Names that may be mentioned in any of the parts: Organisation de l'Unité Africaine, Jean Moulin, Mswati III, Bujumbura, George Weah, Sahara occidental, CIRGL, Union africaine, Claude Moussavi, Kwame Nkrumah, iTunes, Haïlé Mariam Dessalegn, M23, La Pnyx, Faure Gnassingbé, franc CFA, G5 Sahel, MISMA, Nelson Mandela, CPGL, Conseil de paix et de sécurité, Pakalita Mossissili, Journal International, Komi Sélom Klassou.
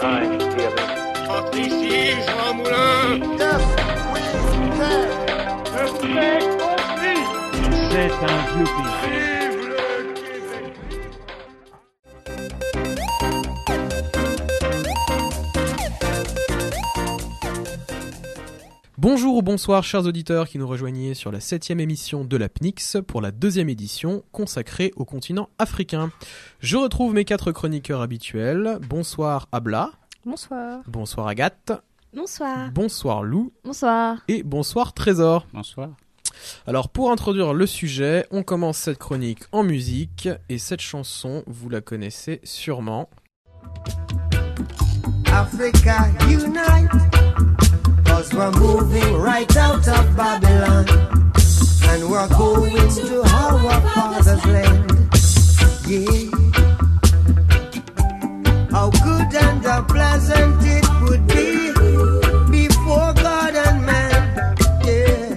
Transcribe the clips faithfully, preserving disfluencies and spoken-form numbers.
Ici Jean Moulin. C'est un vieux pays. Bonjour ou bonsoir chers auditeurs qui nous rejoignez sur la septième émission de La Pnyx pour la deuxième édition consacrée au continent africain. Je retrouve mes quatre chroniqueurs habituels. Bonsoir Abla. Bonsoir. Bonsoir Agathe. Bonsoir. Bonsoir Lou. Bonsoir. Et bonsoir Trésor. Bonsoir. Alors pour introduire le sujet, on commence cette chronique en musique et cette chanson, vous la connaissez sûrement. Africa unite, cause we're moving right out of Babylon, and we're going to our father's land. Yeah. How good and how pleasant it would be before God and man, yeah,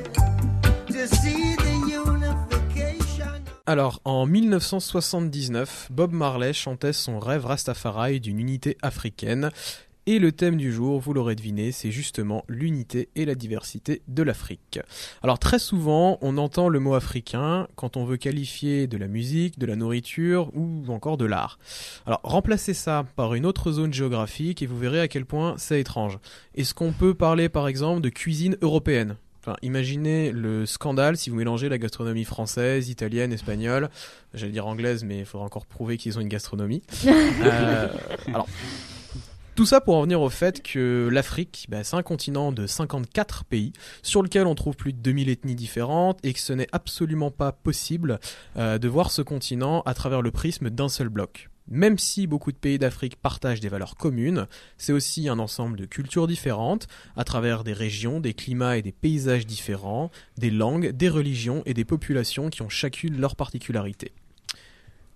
to see the unification. Alors, en dix-neuf cent soixante-dix-neuf, Bob Marley chantait son rêve Rastafari d'une unité africaine. Et le thème du jour, vous l'aurez deviné, c'est justement l'unité et la diversité de l'Afrique. Alors très souvent, on entend le mot africain quand on veut qualifier de la musique, de la nourriture ou encore de l'art. Alors remplacez ça par une autre zone géographique et vous verrez à quel point c'est étrange. Est-ce qu'on peut parler par exemple de cuisine européenne ? Enfin, imaginez le scandale si vous mélangez la gastronomie française, italienne, espagnole, j'allais dire anglaise, mais il faudra encore prouver qu'ils ont une gastronomie. euh, alors... Tout ça pour en venir au fait que l'Afrique, bah, c'est un continent de cinquante-quatre pays sur lequel on trouve plus de deux mille ethnies différentes et que ce n'est absolument pas possible euh, de voir ce continent à travers le prisme d'un seul bloc. Même si beaucoup de pays d'Afrique partagent des valeurs communes, c'est aussi un ensemble de cultures différentes à travers des régions, des climats et des paysages différents, des langues, des religions et des populations qui ont chacune leurs particularités.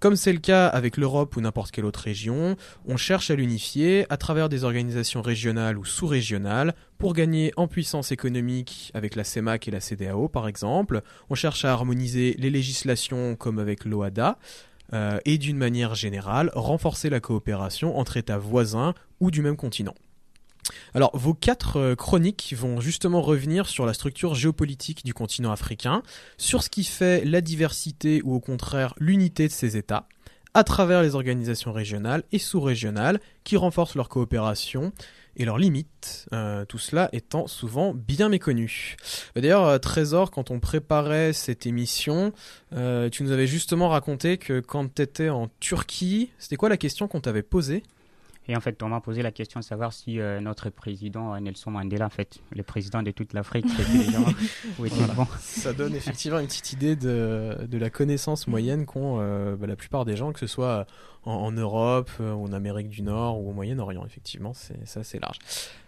Comme c'est le cas avec l'Europe ou n'importe quelle autre région, on cherche à l'unifier à travers des organisations régionales ou sous-régionales pour gagner en puissance économique avec la CEMAC et la CEDEAO par exemple. On cherche à harmoniser les législations comme avec l'OHADA euh, et d'une manière générale renforcer la coopération entre États voisins ou du même continent. Alors, vos quatre chroniques vont justement revenir sur la structure géopolitique du continent africain, sur ce qui fait la diversité ou au contraire l'unité de ces États, à travers les organisations régionales et sous-régionales qui renforcent leur coopération et leurs limites, euh, tout cela étant souvent bien méconnu. D'ailleurs, Trésor, quand on préparait cette émission, euh, tu nous avais justement raconté que quand tu étais en Turquie, c'était quoi la question qu'on t'avait posée ? Et en fait, on m'a posé la question de savoir si euh, notre président Nelson Mandela, en fait, le président de toute l'Afrique, c'était déjà... Oui, voilà. Bon. Ça donne effectivement une petite idée de, de la connaissance moyenne qu'ont euh, bah, la plupart des gens, que ce soit en, en Europe, en Amérique du Nord ou au Moyen-Orient. Effectivement, c'est, c'est assez large.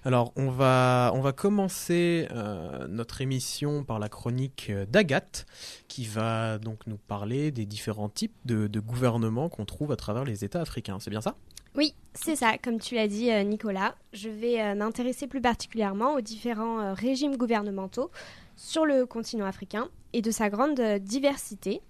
Alors, on va, on va commencer euh, notre émission par la chronique d'Agathe, qui va donc nous parler des différents types de, de gouvernements qu'on trouve à travers les États africains. C'est bien ça ? Oui, c'est ça, comme tu l'as dit Nicolas, je vais m'intéresser plus particulièrement aux différents régimes gouvernementaux sur le continent africain et de sa grande diversité.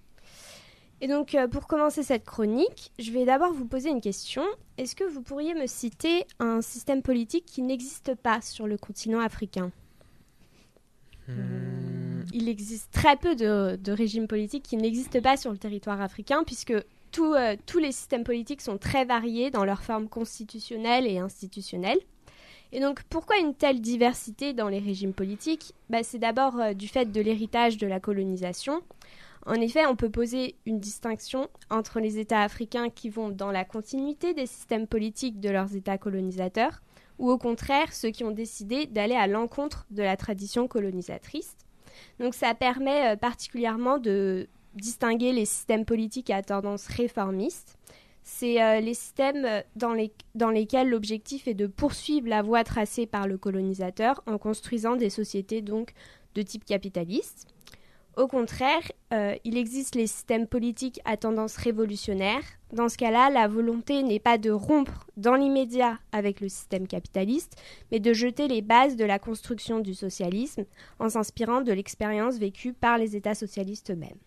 Et donc pour commencer cette chronique, je vais d'abord vous poser une question. Est-ce que vous pourriez me citer un système politique qui n'existe pas sur le continent africain ? Hmm. Il existe très peu de, de régimes politiques qui n'existent pas sur le territoire africain puisque... Tout, euh, tous les systèmes politiques sont très variés dans leur forme constitutionnelle et institutionnelle. Et donc, pourquoi une telle diversité dans les régimes politiques ? Bah, c'est d'abord euh, du fait de l'héritage de la colonisation. En effet, on peut poser une distinction entre les États africains qui vont dans la continuité des systèmes politiques de leurs États colonisateurs, ou au contraire, ceux qui ont décidé d'aller à l'encontre de la tradition colonisatrice. Donc, ça permet euh, particulièrement de... distinguer les systèmes politiques à tendance réformiste. C'est euh, les systèmes dans, les, dans lesquels l'objectif est de poursuivre la voie tracée par le colonisateur en construisant des sociétés donc, de type capitaliste. Au contraire, euh, il existe les systèmes politiques à tendance révolutionnaire. Dans ce cas-là, la volonté n'est pas de rompre dans l'immédiat avec le système capitaliste, mais de jeter les bases de la construction du socialisme en s'inspirant de l'expérience vécue par les États socialistes eux-mêmes.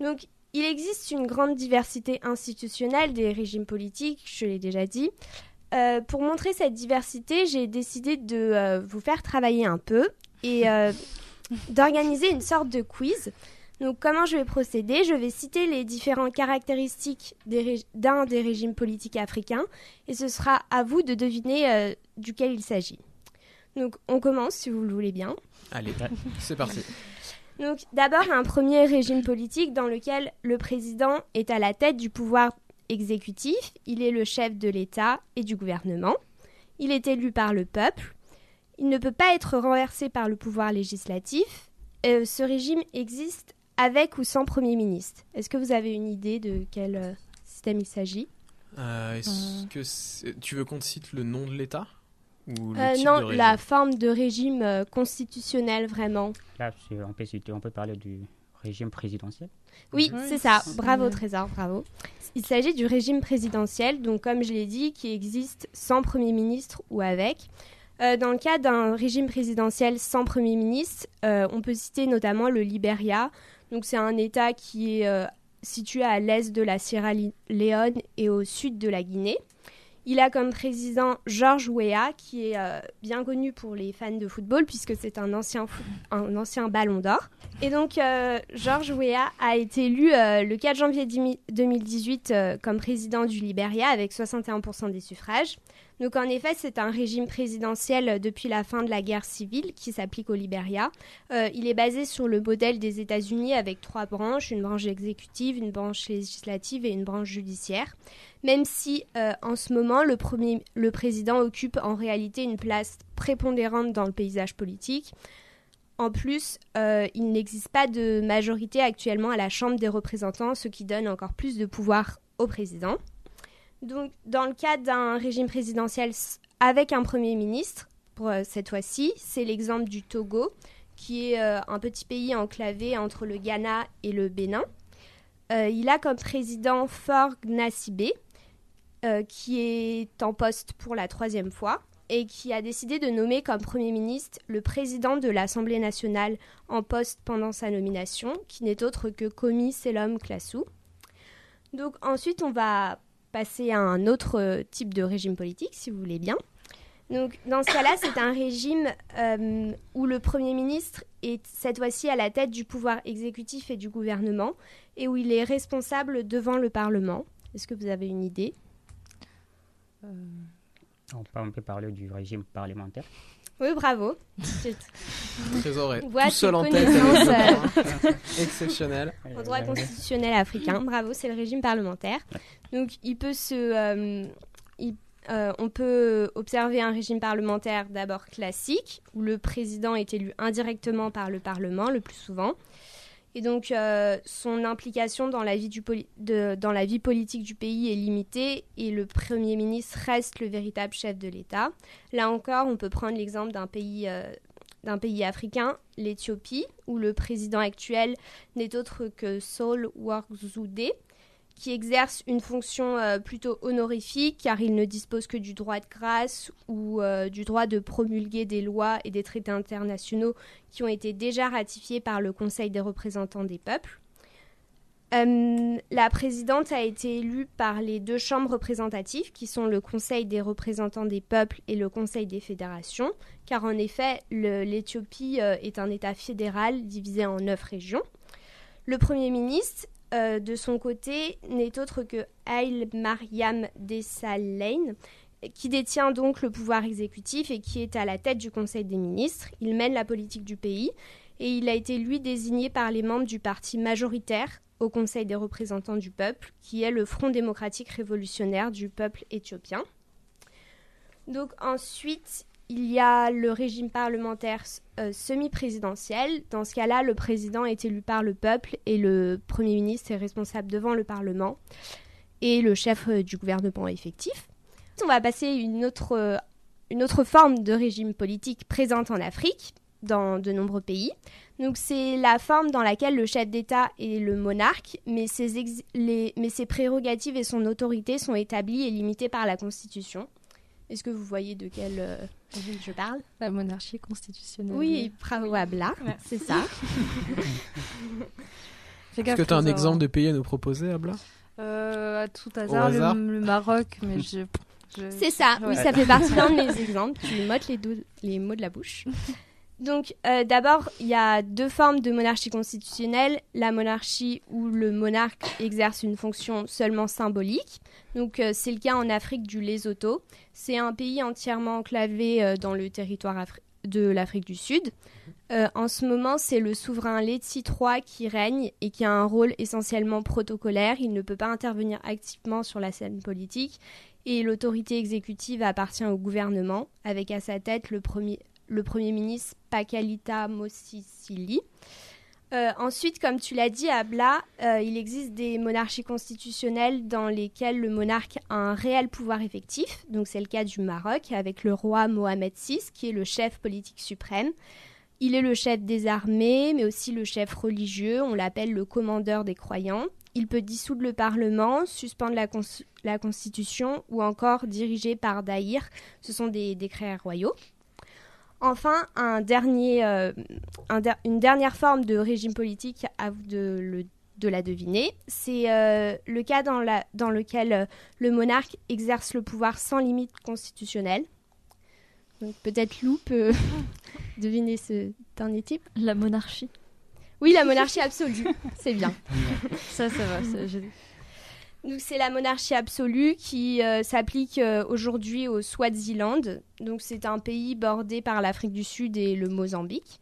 Donc, il existe une grande diversité institutionnelle des régimes politiques, je l'ai déjà dit, Euh, pour montrer cette diversité, j'ai décidé de euh, vous faire travailler un peu et euh, d'organiser une sorte de quiz. Donc, comment je vais procéder ? Je vais citer les différentes caractéristiques des rég- d'un des régimes politiques africains et ce sera à vous de deviner euh, duquel il s'agit. Donc, on commence si vous le voulez bien. Allez, c'est parti. Donc, d'abord, un premier régime politique dans lequel le président est à la tête du pouvoir exécutif. Il est le chef de l'État et du gouvernement. Il est élu par le peuple. Il ne peut pas être renversé par le pouvoir législatif. Euh, ce régime existe avec ou sans Premier ministre. Est-ce que vous avez une idée de quel euh, système il s'agit ? euh, Est-ce euh... que c'est... tu veux qu'on cite le nom de l'État ? Ou le euh, type non, de la forme de régime euh, constitutionnel, vraiment. Là, on peut, on peut parler du régime présidentiel. Oui, oui, c'est ça. C'est... Bravo, Trésor, bravo. Il s'agit du régime présidentiel, donc comme je l'ai dit, qui existe sans Premier ministre ou avec. Euh, dans le cas d'un régime présidentiel sans Premier ministre, euh, on peut citer notamment le Liberia. Donc c'est un État qui est euh, situé à l'est de la Sierra Leone et au sud de la Guinée. Il a comme président George Weah, qui est euh, bien connu pour les fans de football, puisque c'est un ancien, fo- un ancien ballon d'or. Et donc, euh, George Weah a été élu euh, le quatre janvier deux mille dix-huit euh, comme président du Liberia, avec soixante et un pour cent des suffrages. Donc, en effet, c'est un régime présidentiel depuis la fin de la guerre civile qui s'applique au Liberia. Euh, il est basé sur le modèle des États-Unis avec trois branches, une branche exécutive, une branche législative et une branche judiciaire. Même si, euh, en ce moment, le, premier, le président occupe en réalité une place prépondérante dans le paysage politique. En plus, euh, il n'existe pas de majorité actuellement à la Chambre des représentants, ce qui donne encore plus de pouvoir au président. Donc, dans le cas d'un régime présidentiel avec un Premier ministre, pour euh, cette fois-ci, c'est l'exemple du Togo, qui est euh, un petit pays enclavé entre le Ghana et le Bénin. Euh, il a comme président Faure Gnassingbé, euh, qui est en poste pour la troisième fois, et qui a décidé de nommer comme Premier ministre le président de l'Assemblée nationale en poste pendant sa nomination, qui n'est autre que Komi Sélom Klassou. Donc ensuite, on va passer à un autre type de régime politique, si vous voulez bien. Donc, dans ce cas-là, c'est un régime euh, où le Premier ministre est cette fois-ci à la tête du pouvoir exécutif et du gouvernement et où il est responsable devant le Parlement. Est-ce que vous avez une idée ? euh... on, peut, on peut parler du régime parlementaire. Oui, bravo. Trésor est tout seul en tête. Euh... Exceptionnel. En droit constitutionnel africain, bravo, c'est le régime parlementaire. Donc, il peut se... Euh, il, euh, on peut observer un régime parlementaire d'abord classique, où le président est élu indirectement par le Parlement, le plus souvent. Et donc, euh, son implication dans la vie du poli- de, dans la vie politique du pays est limitée et le Premier ministre reste le véritable chef de l'État. Là encore, on peut prendre l'exemple d'un pays, euh, d'un pays africain, l'Éthiopie, où le président actuel n'est autre que Saul Ouarzoudé, qui exerce une fonction euh, plutôt honorifique car il ne dispose que du droit de grâce ou euh, du droit de promulguer des lois et des traités internationaux qui ont été déjà ratifiés par le Conseil des représentants des peuples. Euh, la présidente a été élue par les deux chambres représentatives qui sont le Conseil des représentants des peuples et le Conseil des fédérations car en effet le, l'Éthiopie euh, est un État fédéral divisé en neuf régions. Le Premier ministre Euh, de son côté, n'est autre que Haïlé Mariam Dessalegn, qui détient donc le pouvoir exécutif et qui est à la tête du Conseil des ministres. Il mène la politique du pays et il a été, lui, désigné par les membres du parti majoritaire au Conseil des représentants du peuple, qui est le Front démocratique révolutionnaire du peuple éthiopien. Donc ensuite, il y a le régime parlementaire euh, semi-présidentiel. Dans ce cas-là, le président est élu par le peuple et le Premier ministre est responsable devant le Parlement et le chef euh, du gouvernement effectif. On va passer à une autre, euh, une autre forme de régime politique présente en Afrique, dans de nombreux pays. Donc, c'est la forme dans laquelle le chef d'État est le monarque, mais ses, ex- les, mais ses prérogatives et son autorité sont établies et limitées par la Constitution. Est-ce que vous voyez de quelle euh, je parle ? La monarchie constitutionnelle. Oui, Prawabla, ouais. C'est ça. Est-ce que tu as un exemple de pays à nous proposer, Abla ? euh, À tout hasard, Au hasard. Le, le Maroc, mais je... Je... C'est ça, ouais. Oui, ça fait partie d'un de mes exemples. Tu mottes les, do- les mots de la bouche. Donc, euh, d'abord, il y a deux formes de monarchie constitutionnelle. La monarchie où le monarque exerce une fonction seulement symbolique. Donc, euh, c'est le cas en Afrique du Lesotho. C'est un pays entièrement enclavé euh, dans le territoire Afri- de l'Afrique du Sud. Euh, en ce moment, c'est le souverain Letsie trois qui règne et qui a un rôle essentiellement protocolaire. Il ne peut pas intervenir activement sur la scène politique. Et l'autorité exécutive appartient au gouvernement, avec à sa tête le premier... le Premier ministre Pakalita Mossissili. Euh, ensuite, comme tu l'as dit, Abla, euh, il existe des monarchies constitutionnelles dans lesquelles le monarque a un réel pouvoir effectif. Donc, c'est le cas du Maroc, avec le roi Mohammed six, qui est le chef politique suprême. Il est le chef des armées, mais aussi le chef religieux. On l'appelle le commandeur des croyants. Il peut dissoudre le Parlement, suspendre la, cons- la Constitution ou encore diriger par Daïr. Ce sont des décrets royaux. Enfin, un dernier, euh, un der- une dernière forme de régime politique, à vous de, le, de la deviner, c'est euh, le cas dans, la, dans lequel euh, le monarque exerce le pouvoir sans limite constitutionnelle. Donc, peut-être Lou peut deviner ce dernier type. La monarchie. Oui, la monarchie absolue, c'est bien. Ça, ça va, ça, j'ai... Donc, c'est la monarchie absolue qui euh, s'applique euh, aujourd'hui au Swaziland. Donc, c'est un pays bordé par l'Afrique du Sud et le Mozambique.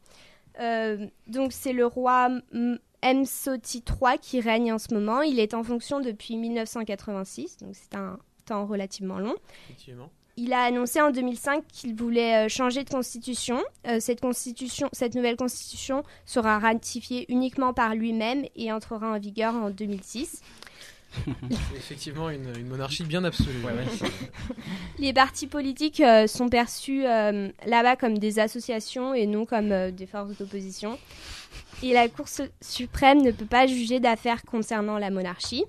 Euh, donc, c'est le roi M- Mswati trois qui règne en ce moment. Il est en fonction depuis mille neuf cent quatre-vingt-six, donc c'est un temps relativement long. Effectivement. Il a annoncé en deux mille cinq qu'il voulait euh, changer de constitution. Euh, cette constitution. Cette nouvelle constitution sera ratifiée uniquement par lui-même et entrera en vigueur en deux mille six. C'est effectivement une, une monarchie bien absolue. Ouais, ouais. Les partis politiques euh, sont perçus euh, là-bas comme des associations et non comme euh, des forces d'opposition. Et la Cour suprême ne peut pas juger d'affaires concernant la monarchie.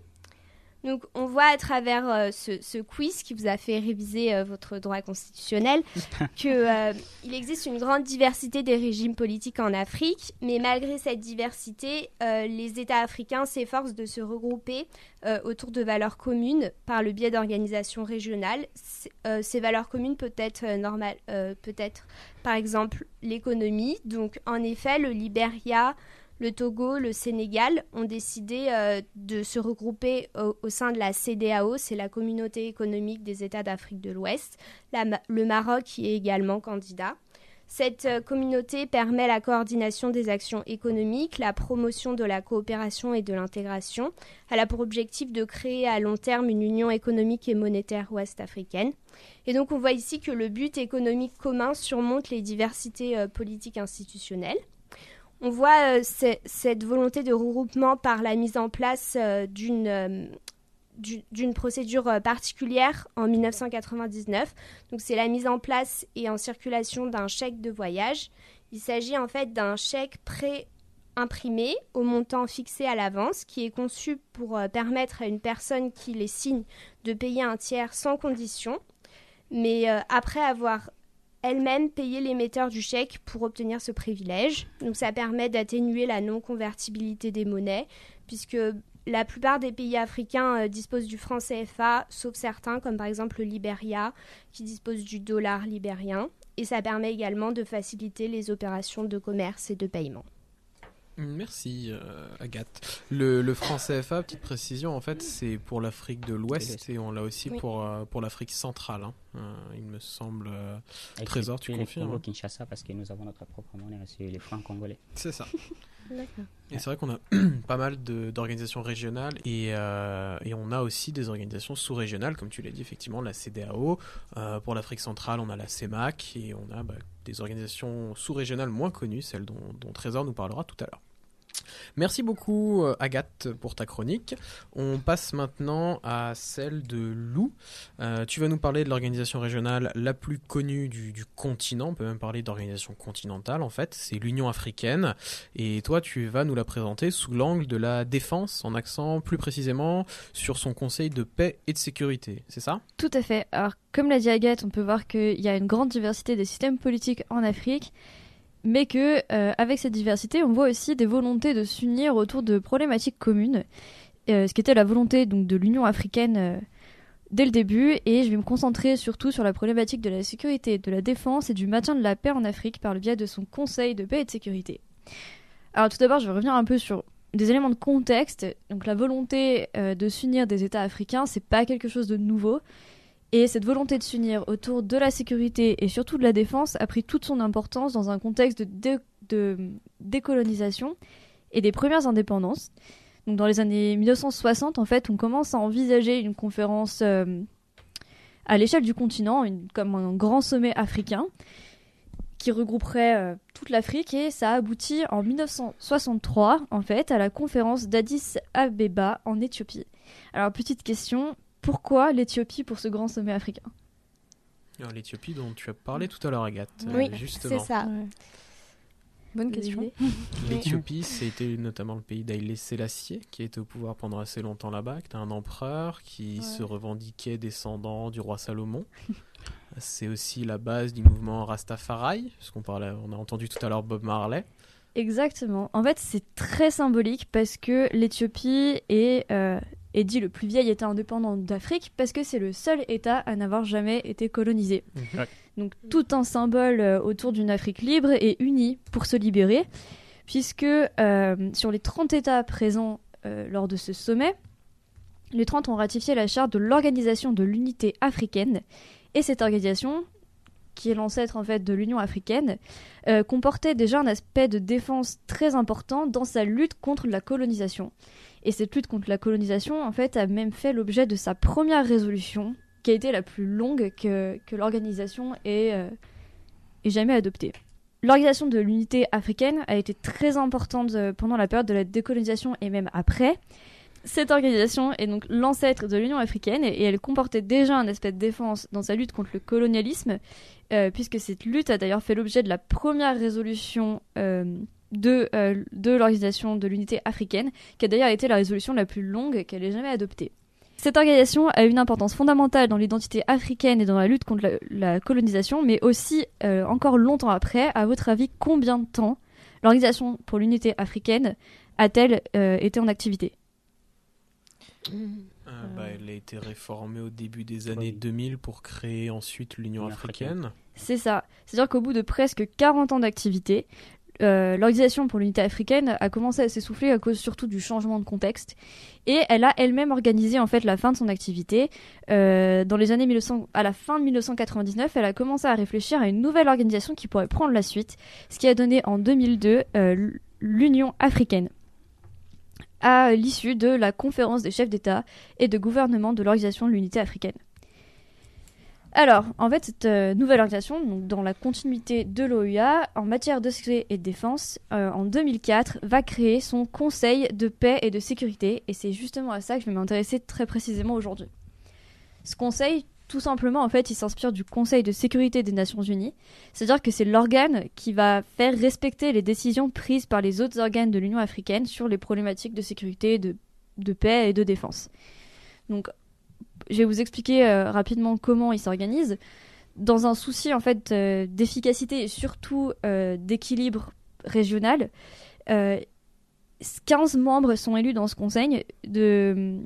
Donc on voit à travers euh, ce, ce quiz qui vous a fait réviser euh, votre droit constitutionnel qu'il euh, existe une grande diversité des régimes politiques en Afrique, mais malgré cette diversité, euh, les États africains s'efforcent de se regrouper euh, autour de valeurs communes par le biais d'organisations régionales. Euh, ces valeurs communes peuvent être, euh, normal, euh, peut être par exemple l'économie. Donc en effet, le Liberia... Le Togo, le Sénégal ont décidé euh, de se regrouper au, au sein de la CEDEAO, c'est la communauté économique des États d'Afrique de l'Ouest. La, le Maroc y est également candidat. Cette euh, communauté permet la coordination des actions économiques, la promotion de la coopération et de l'intégration. Elle a pour objectif de créer à long terme une union économique et monétaire ouest-africaine. Et donc on voit ici que le but économique commun surmonte les diversités euh, politiques institutionnelles. On voit euh, c- cette volonté de regroupement par la mise en place euh, d'une, euh, du, d'une procédure euh, particulière en mille neuf cent quatre-vingt-dix-neuf. Donc, c'est la mise en place et en circulation d'un chèque de voyage. Il s'agit en fait d'un chèque pré-imprimé au montant fixé à l'avance qui est conçu pour euh, permettre à une personne qui les signe de payer un tiers sans condition, mais euh, après avoir... elle-même payer l'émetteur du chèque pour obtenir ce privilège. Donc ça permet d'atténuer la non-convertibilité des monnaies, puisque la plupart des pays africains euh, disposent du franc C F A, sauf certains, comme par exemple le Liberia, qui dispose du dollar libérien. Et ça permet également de faciliter les opérations de commerce et de paiement. Merci euh, Agathe. Le, le franc C F A, petite précision, en fait, c'est pour l'Afrique de l'Ouest et on l'a aussi oui. pour, euh, pour l'Afrique centrale, hein. Euh, il me semble. Euh, Trésor, tu confirmes? Congo, hein. Kinshasa, parce que nous avons notre propre monnaie, c'est les francs congolais. C'est ça. D'accord. Et c'est vrai qu'on a pas mal de, d'organisations régionales et, euh, et on a aussi des organisations sous-régionales, comme tu l'as dit, effectivement, la CEDEAO. Euh, pour l'Afrique centrale, on a la CEMAC et on a bah, des organisations sous-régionales moins connues, celles dont, dont Trésor nous parlera tout à l'heure. Merci beaucoup Agathe pour ta chronique. On passe maintenant à celle de Lou. Euh, tu vas nous parler de l'organisation régionale la plus connue du, du continent. On peut même parler d'organisation continentale en fait. C'est l'Union africaine. Et toi, tu vas nous la présenter sous l'angle de la défense, en accent plus précisément sur son Conseil de paix et de sécurité. C'est ça ? Tout à fait. Alors, comme l'a dit Agathe, on peut voir qu'il y a une grande diversité des systèmes politiques en Afrique. Mais que euh, avec cette diversité, on voit aussi des volontés de s'unir autour de problématiques communes, euh, ce qui était la volonté donc de l'Union africaine euh, dès le début, et je vais me concentrer surtout sur la problématique de la sécurité, de la défense et du maintien de la paix en Afrique par le biais de son Conseil de paix et de sécurité. Alors tout d'abord, je vais revenir un peu sur des éléments de contexte. Donc la volonté euh, de s'unir des États africains, c'est pas quelque chose de nouveau. Et cette volonté de s'unir autour de la sécurité et surtout de la défense a pris toute son importance dans un contexte de, dé- de décolonisation et des premières indépendances. Donc dans les années mille neuf cent soixante, en fait, on commence à envisager une conférence euh, à l'échelle du continent, une, comme un grand sommet africain, qui regrouperait euh, toute l'Afrique, et ça aboutit en mille neuf cent soixante-trois, en fait, à la conférence d'Addis Abeba en Éthiopie. Alors, petite question, pourquoi l'Éthiopie pour ce grand sommet africain ? Alors, l'Éthiopie dont tu as parlé tout à l'heure, Agathe, oui, euh, justement. C'est ça. Ouais. Bonne question. L'Éthiopie, c'était notamment le pays d'Haïlé Sélassié, qui était au pouvoir pendant assez longtemps là-bas, qui était un empereur qui ouais. se revendiquait descendant du roi Salomon. C'est aussi la base du mouvement Rastafari, parce qu'on parlait, on a entendu tout à l'heure Bob Marley. Exactement. En fait, c'est très symbolique parce que l'Éthiopie est, euh, est dit le plus vieil État indépendant d'Afrique parce que c'est le seul État à n'avoir jamais été colonisé. Mmh. Ouais. Donc tout un symbole autour d'une Afrique libre et unie pour se libérer, puisque euh, sur les trente États présents euh, lors de ce sommet, les trente ont ratifié la charte de l'Organisation de l'Unité africaine. Et cette organisation, qui est l'ancêtre en fait de l'Union africaine, euh, comportait déjà un aspect de défense très important dans sa lutte contre la colonisation. Et cette lutte contre la colonisation, en fait, a même fait l'objet de sa première résolution, qui a été la plus longue que, que l'organisation ait, euh, ait jamais adoptée. L'Organisation de l'Unité africaine a été très importante pendant la période de la décolonisation et même après. Cette organisation est donc l'ancêtre de l'Union africaine et elle comportait déjà un aspect de défense dans sa lutte contre le colonialisme, euh, puisque cette lutte a d'ailleurs fait l'objet de la première résolution euh, de, euh, de l'Organisation de l'Unité africaine, qui a d'ailleurs été la résolution la plus longue qu'elle ait jamais adoptée. Cette organisation a une importance fondamentale dans l'identité africaine et dans la lutte contre la, la colonisation, mais aussi euh, encore longtemps après. À votre avis, combien de temps l'Organisation pour l'Unité africaine a-t-elle euh, été en activité ? Euh, bah, elle a été réformée au début des années deux mille pour créer ensuite l'Union africaine. C'est ça. C'est-à-dire qu'au bout de presque quarante ans d'activité, euh, l'Organisation pour l'Unité africaine a commencé à s'essouffler à cause surtout du changement de contexte. Et elle a elle-même organisé en fait la fin de son activité. Euh, dans les années mille neuf cents, à la fin de mille neuf cent quatre-vingt-dix-neuf, elle a commencé à réfléchir à une nouvelle organisation qui pourrait prendre la suite, ce qui a donné en deux mille deux euh, l'Union africaine, à l'issue de la conférence des chefs d'État et de gouvernement de l'Organisation de l'Unité africaine. Alors, en fait, cette euh, nouvelle organisation, donc, dans la continuité de l'O U A, en matière de sécurité et de défense, euh, en deux mille quatre, va créer son Conseil de paix et de sécurité, et c'est justement à ça que je vais m'intéresser très précisément aujourd'hui. Ce conseil, tout simplement, en fait, il s'inspire du Conseil de sécurité des Nations Unies, c'est-à-dire que c'est l'organe qui va faire respecter les décisions prises par les autres organes de l'Union africaine sur les problématiques de sécurité, de, de paix et de défense. Donc, je vais vous expliquer euh, rapidement comment il s'organise. Dans un souci, en fait, euh, d'efficacité et surtout euh, d'équilibre régional, euh, quinze membres sont élus dans ce conseil de...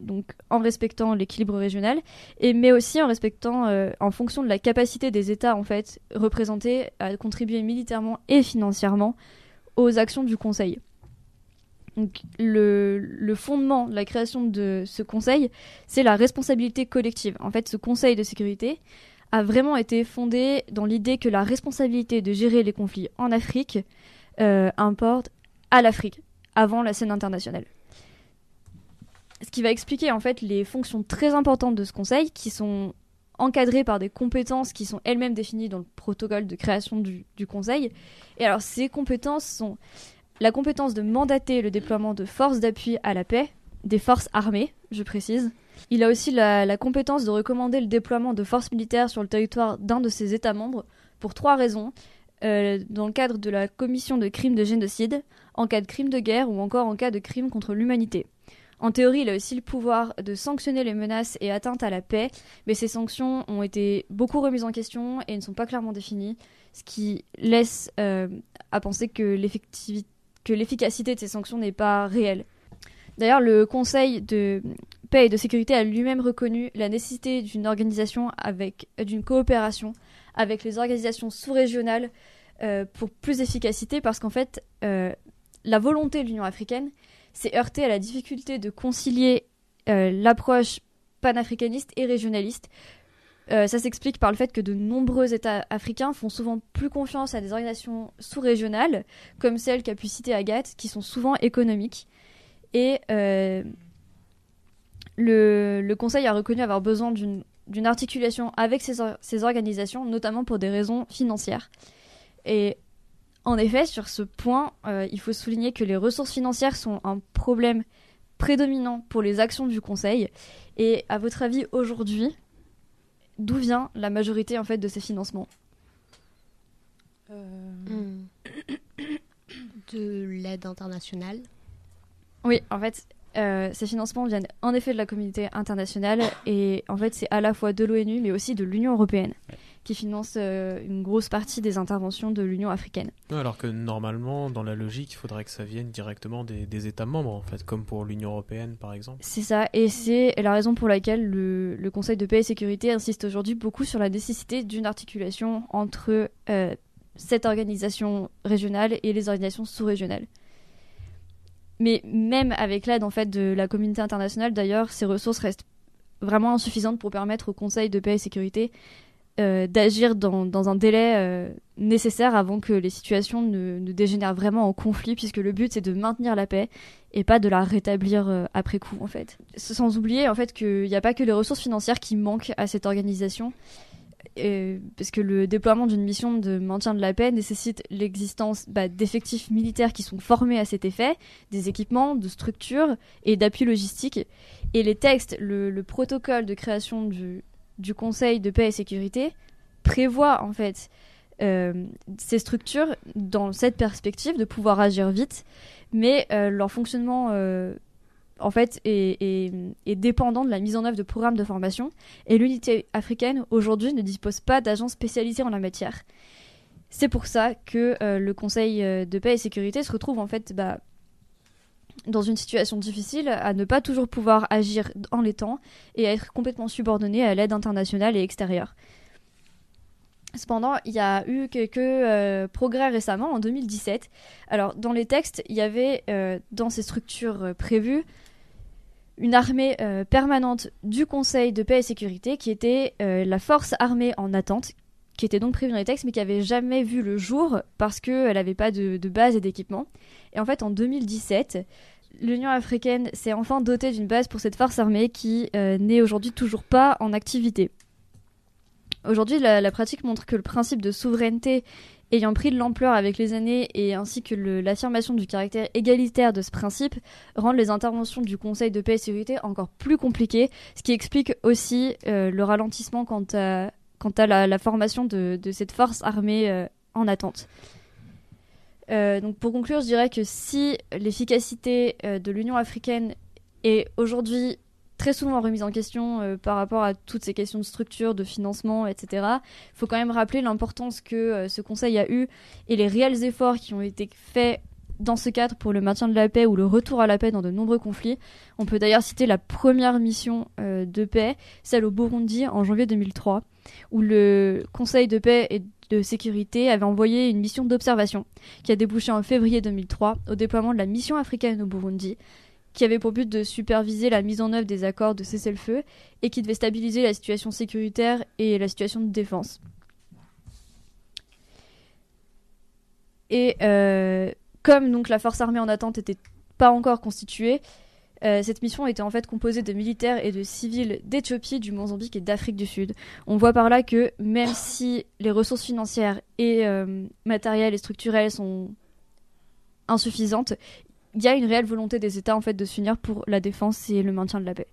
donc en respectant l'équilibre régional, et, mais aussi en respectant, euh, en fonction de la capacité des États en fait, représentés à contribuer militairement et financièrement aux actions du Conseil. Donc, le, le fondement de la création de ce Conseil, c'est la responsabilité collective. En fait, ce Conseil de sécurité a vraiment été fondé dans l'idée que la responsabilité de gérer les conflits en Afrique euh, importe à l'Afrique, avant la scène internationale. Ce qui va expliquer en fait les fonctions très importantes de ce conseil qui sont encadrées par des compétences qui sont elles-mêmes définies dans le protocole de création du, du conseil. Et alors ces compétences sont la compétence de mandater le déploiement de forces d'appui à la paix, des forces armées, je précise. Il a aussi la, la compétence de recommander le déploiement de forces militaires sur le territoire d'un de ses États membres pour trois raisons. Euh, dans le cadre de la commission de crimes de génocide, en cas de crime de guerre ou encore en cas de crime contre l'humanité. En théorie, il a aussi le pouvoir de sanctionner les menaces et atteintes à la paix, mais ces sanctions ont été beaucoup remises en question et ne sont pas clairement définies, ce qui laisse euh, à penser que, l'effectivité, que l'efficacité de ces sanctions n'est pas réelle. D'ailleurs, le Conseil de paix et de sécurité a lui-même reconnu la nécessité d'une organisation avec, d'une coopération avec les organisations sous-régionales euh, pour plus d'efficacité, parce qu'en fait, euh, la volonté de l'Union africaine s'est heurtée à la difficulté de concilier euh, l'approche panafricaniste et régionaliste. Euh, ça s'explique par le fait que de nombreux États africains font souvent plus confiance à des organisations sous-régionales, comme celle qu'a pu citer Agathe, qui sont souvent économiques. Et euh, le, le Conseil a reconnu avoir besoin d'une, d'une articulation avec ces, or- ces organisations, notamment pour des raisons financières. Et en effet, sur ce point, euh, il faut souligner que les ressources financières sont un problème prédominant pour les actions du Conseil. Et à votre avis, aujourd'hui, d'où vient la majorité en fait de ces financements ? euh... De l'aide internationale. Oui, en fait, euh, ces financements viennent en effet de la communauté internationale, et en fait, c'est à la fois de l'ONU, mais aussi de l'Union européenne, qui finance euh, une grosse partie des interventions de l'Union africaine. Ouais, alors que normalement, dans la logique, il faudrait que ça vienne directement des, des États membres, en fait, comme pour l'Union européenne, par exemple. C'est ça, et c'est la raison pour laquelle le, le Conseil de paix et sécurité insiste aujourd'hui beaucoup sur la nécessité d'une articulation entre euh, cette organisation régionale et les organisations sous-régionales. Mais même avec l'aide en fait, de la communauté internationale, d'ailleurs, ces ressources restent vraiment insuffisantes pour permettre au Conseil de paix et sécurité euh, d'agir dans, dans un délai euh, nécessaire avant que les situations ne, ne dégénèrent vraiment en conflit, puisque le but, c'est de maintenir la paix et pas de la rétablir euh, après coup, en fait. Sans oublier en fait, qu'il n'y a pas que les ressources financières qui manquent à cette organisation, et, parce que le déploiement d'une mission de maintien de la paix nécessite l'existence bah, d'effectifs militaires qui sont formés à cet effet, des équipements, de structures et d'appui logistique. Et les textes, le, le protocole de création du, du Conseil de paix et sécurité prévoit en fait euh, ces structures dans cette perspective de pouvoir agir vite, mais euh, leur fonctionnement euh, en fait, est, est, est dépendant de la mise en œuvre de programmes de formation, et l'Unité africaine, aujourd'hui, ne dispose pas d'agents spécialisés en la matière. C'est pour ça que euh, le Conseil de paix et sécurité se retrouve, en fait, bah, dans une situation difficile, à ne pas toujours pouvoir agir en les temps, et à être complètement subordonné à l'aide internationale et extérieure. Cependant, il y a eu quelques euh, progrès récemment, en deux mille dix-sept. Alors, dans les textes, il y avait, euh, dans ces structures euh, prévues, une armée euh, permanente du Conseil de paix et sécurité, qui était euh, la force armée en attente, qui était donc prévue dans les textes, mais qui n'avait jamais vu le jour parce qu'elle n'avait pas de, de base et d'équipement. Et en fait, en deux mille dix-sept, l'Union africaine s'est enfin dotée d'une base pour cette force armée qui euh, n'est aujourd'hui toujours pas en activité. Aujourd'hui, la, la pratique montre que le principe de souveraineté ayant pris de l'ampleur avec les années, et ainsi que le, l'affirmation du caractère égalitaire de ce principe, rendent les interventions du Conseil de paix et sécurité encore plus compliquées, ce qui explique aussi euh, le ralentissement quant à, quant à la, la formation de, de cette force armée euh, en attente. Euh, donc pour conclure, je dirais que si l'efficacité euh, de l'Union africaine est aujourd'hui très souvent remise en question euh, par rapport à toutes ces questions de structure, de financement, et cetera. Il faut quand même rappeler l'importance que euh, ce Conseil a eue et les réels efforts qui ont été faits dans ce cadre pour le maintien de la paix ou le retour à la paix dans de nombreux conflits. On peut d'ailleurs citer la première mission euh, de paix, celle au Burundi en janvier deux mille trois, où le Conseil de paix et de sécurité avait envoyé une mission d'observation qui a débouché en février deux mille trois au déploiement de la mission africaine au Burundi, qui avait pour but de superviser la mise en œuvre des accords de cessez-le-feu et qui devait stabiliser la situation sécuritaire et la situation de défense. Et euh, comme donc la force armée en attente n'était pas encore constituée, euh, cette mission était en fait composée de militaires et de civils d'Éthiopie, du Mozambique et d'Afrique du Sud. On voit par là que même si les ressources financières et euh, matérielles et structurelles sont insuffisantes, il y a une réelle volonté des États en fait, de s'unir pour la défense et le maintien de la paix.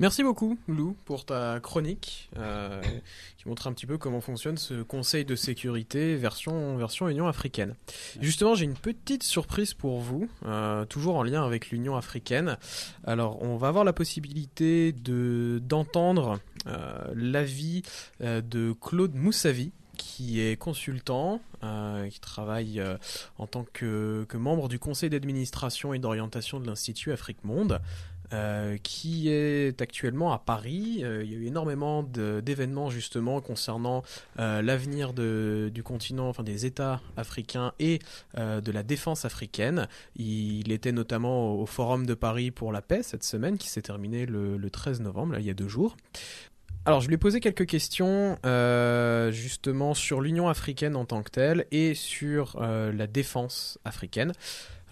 Merci beaucoup, Lou, pour ta chronique euh, qui montre un petit peu comment fonctionne ce Conseil de sécurité version, version Union africaine. Justement, j'ai une petite surprise pour vous, euh, toujours en lien avec l'Union africaine. Alors, on va avoir la possibilité de, d'entendre euh, l'avis euh, de Claude Moussavi, qui est consultant, euh, qui travaille euh, en tant que, que membre du conseil d'administration et d'orientation de l'Institut Afrique Monde. euh, qui est actuellement à Paris. Euh, il y a eu énormément de, d'événements justement concernant euh, l'avenir de, du continent, enfin des États africains et euh, de la défense africaine. Il était notamment au Forum de Paris pour la paix cette semaine, qui s'est terminé le, le treize novembre, là, il y a deux jours. Alors, je lui ai posé quelques questions euh, justement sur l'Union africaine en tant que telle et sur euh, la défense africaine.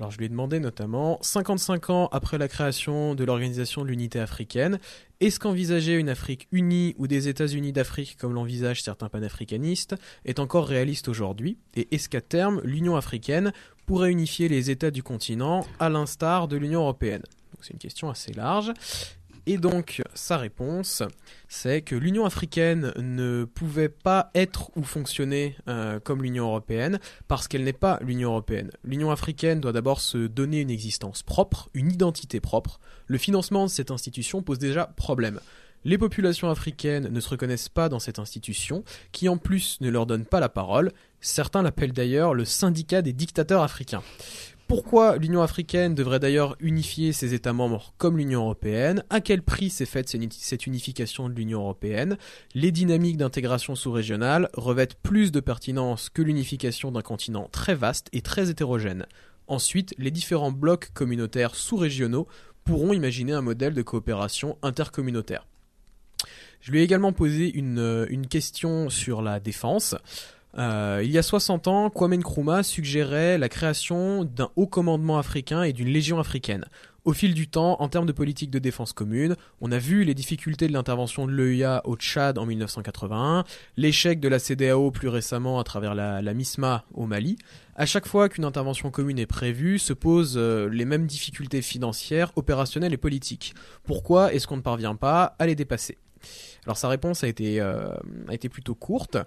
Alors, je lui ai demandé notamment, cinquante-cinq ans après la création de l'Organisation de l'Unité africaine, est-ce qu'envisager une Afrique unie ou des États-Unis d'Afrique, comme l'envisagent certains panafricanistes, est encore réaliste aujourd'hui ? Et est-ce qu'à terme, l'Union africaine pourrait unifier les États du continent à l'instar de l'Union européenne ? Donc, c'est une question assez large. Et donc, sa réponse, c'est que l'Union africaine ne pouvait pas être ou fonctionner euh, comme l'Union européenne parce qu'elle n'est pas l'Union européenne. L'Union africaine doit d'abord se donner une existence propre, une identité propre. Le financement de cette institution pose déjà problème. Les populations africaines ne se reconnaissent pas dans cette institution, qui en plus ne leur donne pas la parole. Certains l'appellent d'ailleurs le syndicat des dictateurs africains. Pourquoi l'Union africaine devrait d'ailleurs unifier ses États membres comme l'Union européenne ? À quel prix s'est faite cette unification de l'Union européenne ? Les dynamiques d'intégration sous-régionale revêtent plus de pertinence que l'unification d'un continent très vaste et très hétérogène. Ensuite, les différents blocs communautaires sous-régionaux pourront imaginer un modèle de coopération intercommunautaire. Je lui ai également posé une, une question sur la défense. Euh, il y a soixante ans, Kwame Nkrumah suggérait la création d'un haut commandement africain et d'une légion africaine. Au fil du temps, en termes de politique de défense commune, on a vu les difficultés de l'intervention de l'E U A au Tchad en mille neuf cent quatre-vingt-un, l'échec de la CEDEAO plus récemment à travers la, la MISMA au Mali. À chaque fois qu'une intervention commune est prévue, se posent euh, les mêmes difficultés financières, opérationnelles et politiques. Pourquoi est-ce qu'on ne parvient pas à les dépasser ? Alors sa réponse a été, euh, a été plutôt courte.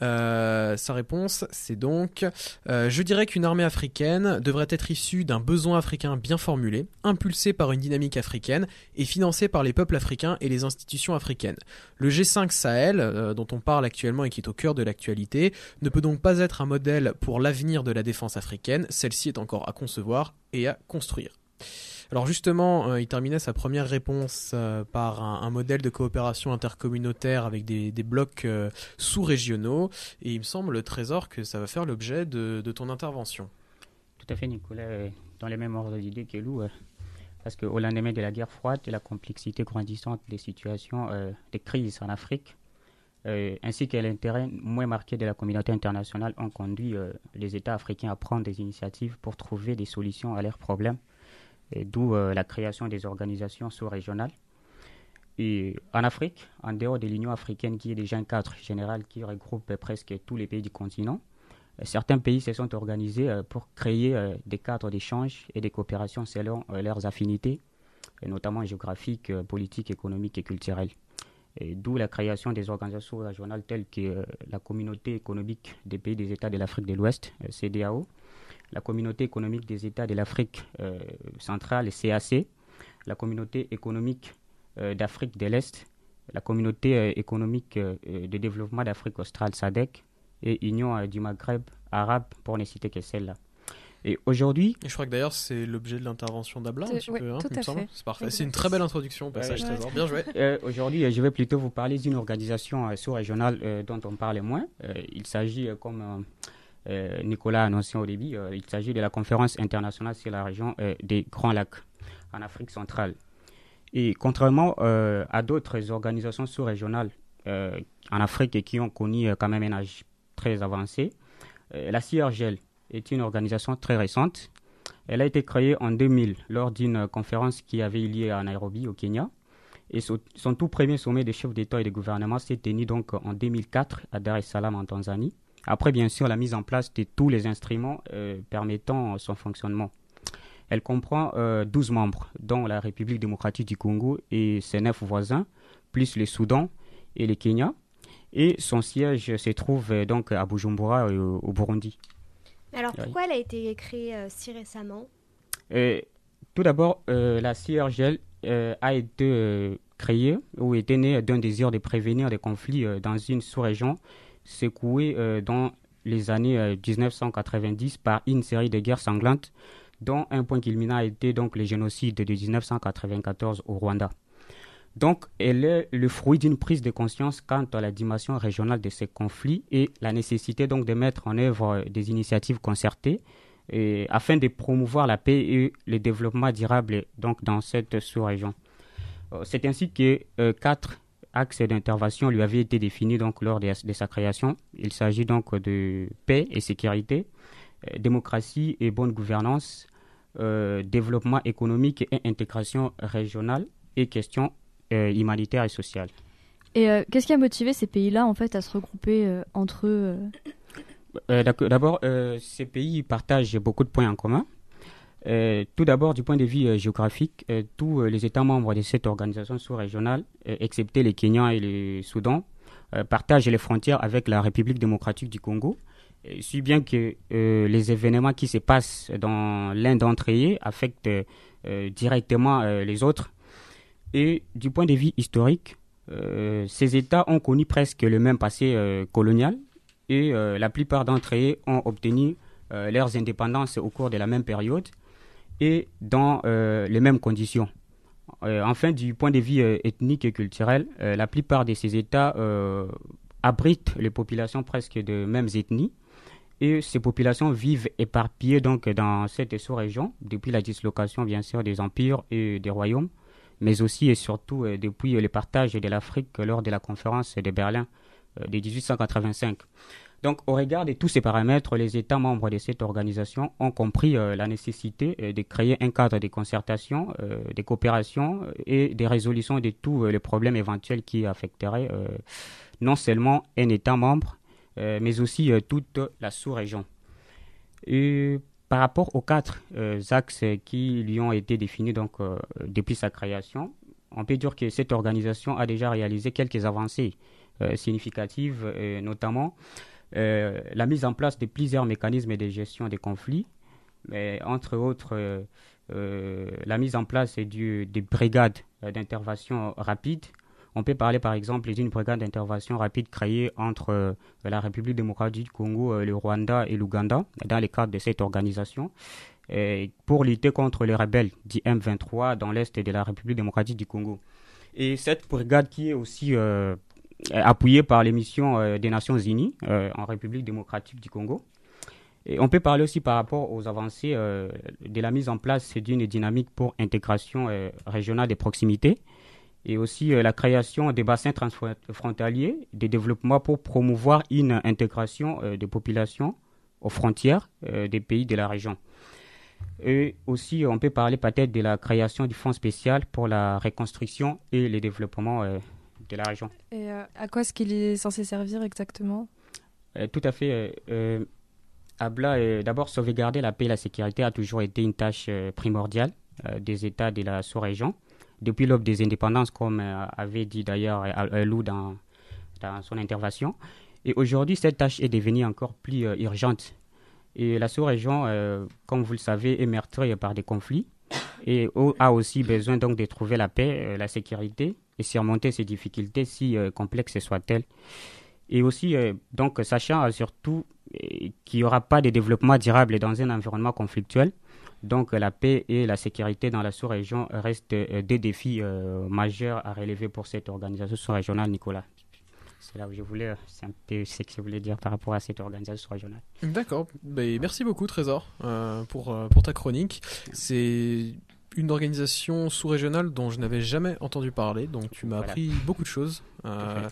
Euh, sa réponse, c'est donc euh, « Je dirais qu'une armée africaine devrait être issue d'un besoin africain bien formulé, impulsé par une dynamique africaine et financée par les peuples africains et les institutions africaines. Le G cinq Sahel, euh, dont on parle actuellement et qui est au cœur de l'actualité, ne peut donc pas être un modèle pour l'avenir de la défense africaine. Celle-ci est encore à concevoir et à construire. » Alors justement, euh, il terminait sa première réponse euh, par un, un modèle de coopération intercommunautaire avec des, des blocs euh, sous-régionaux. Et il me semble, Trésor, que ça va faire l'objet de, de ton intervention. Tout à fait, Nicolas, dans les mêmes ordres d'idées qu'Elou. Euh, parce qu'au lendemain de la guerre froide, de la complexité grandissante des situations, euh, des crises en Afrique, euh, ainsi que l'intérêt moins marqué de la communauté internationale, ont conduit euh, les États africains à prendre des initiatives pour trouver des solutions à leurs problèmes. Et d'où euh, la création des organisations sous-régionales. Et en Afrique, en dehors de l'Union africaine, qui est déjà un cadre général qui regroupe euh, presque tous les pays du continent, euh, certains pays se sont organisés euh, pour créer euh, des cadres d'échange et de coopération selon euh, leurs affinités, et notamment géographiques, euh, politiques, économiques et culturelles. Et d'où la création des organisations sous-régionales telles que euh, la Communauté économique des pays des États de l'Afrique de l'Ouest, euh, CEDEAO, la Communauté économique des États de l'Afrique euh, centrale, C A C, la Communauté économique euh, d'Afrique de l'Est, la Communauté euh, économique euh, de développement d'Afrique australe, SADC, et Union euh, du Maghreb arabe, pour ne citer que celle-là. Et aujourd'hui... Et je crois que d'ailleurs, c'est l'objet de l'intervention d'Abla, un petit oui, peu, hein, tout à fait. C'est parfait. C'est une très belle introduction au passage, ouais, Trésor. Bien joué. Euh, aujourd'hui, euh, je vais plutôt vous parler d'une organisation euh, sous-régionale euh, dont on parle moins. Euh, il s'agit, euh, comme... Euh, Euh, Nicolas a annoncé au début, euh, il s'agit de la conférence internationale sur la région euh, des Grands Lacs en Afrique centrale. Et contrairement euh, à d'autres organisations sous-régionales euh, en Afrique qui ont connu euh, quand même un âge très avancé, euh, la C I R G L est une organisation très récente. Elle a été créée en deux mille lors d'une euh, conférence qui avait eu lieu à Nairobi, au Kenya. Et so- son tout premier sommet des chefs d'État et de gouvernement s'est tenu donc en deux mille quatre à Dar es Salaam en Tanzanie. Après, bien sûr, la mise en place de tous les instruments euh, permettant son fonctionnement. Elle comprend euh, douze membres, dont la République démocratique du Congo et ses neuf voisins, plus le Soudan et le Kenya. Et son siège se trouve euh, donc à Bujumbura, euh, au Burundi. Alors, pourquoi oui. Elle a été créée euh, si récemment ? euh, Tout d'abord, euh, la C I R G L euh, a été euh, créée ou était née d'un désir de prévenir des conflits euh, dans une sous-région secouée euh, dans les années euh, mille neuf cent quatre-vingt-dix par une série de guerres sanglantes dont un point culminant a été donc le génocide de mille neuf cent quatre-vingt-quatorze au Rwanda. Donc, elle est le fruit d'une prise de conscience quant à la dimension régionale de ces conflits et la nécessité donc de mettre en œuvre des initiatives concertées et, afin de promouvoir la paix et le développement durable donc, dans cette sous-région. C'est ainsi que euh, quatre axes d'intervention lui avaient été définis donc, lors de, de sa création. Il s'agit donc de paix et sécurité, euh, démocratie et bonne gouvernance, euh, développement économique et intégration régionale et questions Euh, humanitaire et sociale. Et euh, qu'est-ce qui a motivé ces pays-là en fait à se regrouper euh, entre eux euh... euh, D'abord, euh, ces pays partagent beaucoup de points en commun. Euh, tout d'abord, du point de vue euh, géographique, euh, tous euh, les États membres de cette organisation sous-régionale, euh, excepté les Kenyans et le Soudan, euh, partagent les frontières avec la République démocratique du Congo, euh, si bien que euh, les événements qui se passent dans l'un d'entre eux affectent euh, directement euh, les autres. Et du point de vue historique, euh, ces États ont connu presque le même passé euh, colonial et euh, la plupart d'entre eux ont obtenu euh, leurs indépendances au cours de la même période et dans euh, les mêmes conditions. Euh, enfin, du point de vue euh, ethnique et culturel, euh, la plupart de ces États euh, abritent les populations presque de mêmes ethnies et ces populations vivent éparpillées donc, dans cette sous-région depuis la dislocation bien sûr des empires et des royaumes, mais aussi et surtout euh, depuis euh, le partage de l'Afrique euh, lors de la conférence de Berlin euh, de mille huit cent quatre-vingt-cinq. Donc, au regard de tous ces paramètres, les États membres de cette organisation ont compris euh, la nécessité euh, de créer un cadre de concertation, euh, de coopération et de résolution de tous euh, les problèmes éventuels qui affecteraient euh, non seulement un État membre, euh, mais aussi euh, toute la sous-région. Et par rapport aux quatre euh, axes qui lui ont été définis donc, euh, depuis sa création, on peut dire que cette organisation a déjà réalisé quelques avancées euh, significatives, euh, notamment euh, la mise en place de plusieurs mécanismes de gestion des conflits, mais, entre autres euh, euh, la mise en place du, des brigades euh, d'intervention rapide. On peut parler par exemple d'une brigade d'intervention rapide créée entre euh, la République démocratique du Congo, euh, le Rwanda et l'Ouganda dans le cadre de cette organisation euh, pour lutter contre les rebelles du M vingt-trois dans l'est de la République démocratique du Congo. Et cette brigade qui est aussi euh, appuyée par les missions euh, des Nations Unies euh, en République démocratique du Congo. Et on peut parler aussi par rapport aux avancées euh, de la mise en place d'une dynamique pour intégration euh, régionale de proximité, et aussi euh, la création des bassins transfrontaliers de développement pour promouvoir une intégration euh, des populations aux frontières euh, des pays de la région. Et aussi, on peut parler peut-être de la création du fonds spécial pour la reconstruction et le développement euh, de la région. Et euh, à quoi est-ce qu'il est censé servir exactement ? euh, Tout à fait. Euh, euh, Abla, euh, d'abord, sauvegarder la paix et la sécurité a toujours été une tâche euh, primordiale euh, des États de la sous-région. Depuis l'aube des indépendances, comme euh, avait dit d'ailleurs euh, Lou dans, dans son intervention. Et aujourd'hui, cette tâche est devenue encore plus euh, urgente. Et la sous-région, euh, comme vous le savez, est meurtrie par des conflits et a aussi besoin donc de trouver la paix, euh, la sécurité et surmonter ces difficultés, si euh, complexes soient-elles. Et aussi, euh, donc, sachant surtout euh, qu'il n'y aura pas de développement durable dans un environnement conflictuel. Donc, la paix et la sécurité dans la sous-région restent euh, des défis euh, majeurs à relever pour cette organisation sous-régionale, Nicolas. C'est là où je voulais, c'est un peu ce que je voulais dire par rapport à cette organisation sous-régionale. D'accord. Mais merci beaucoup, Trésor, euh, pour, pour ta chronique. C'est une organisation sous-régionale dont je n'avais jamais entendu parler, donc tu m'as voilà. appris beaucoup de choses. Euh,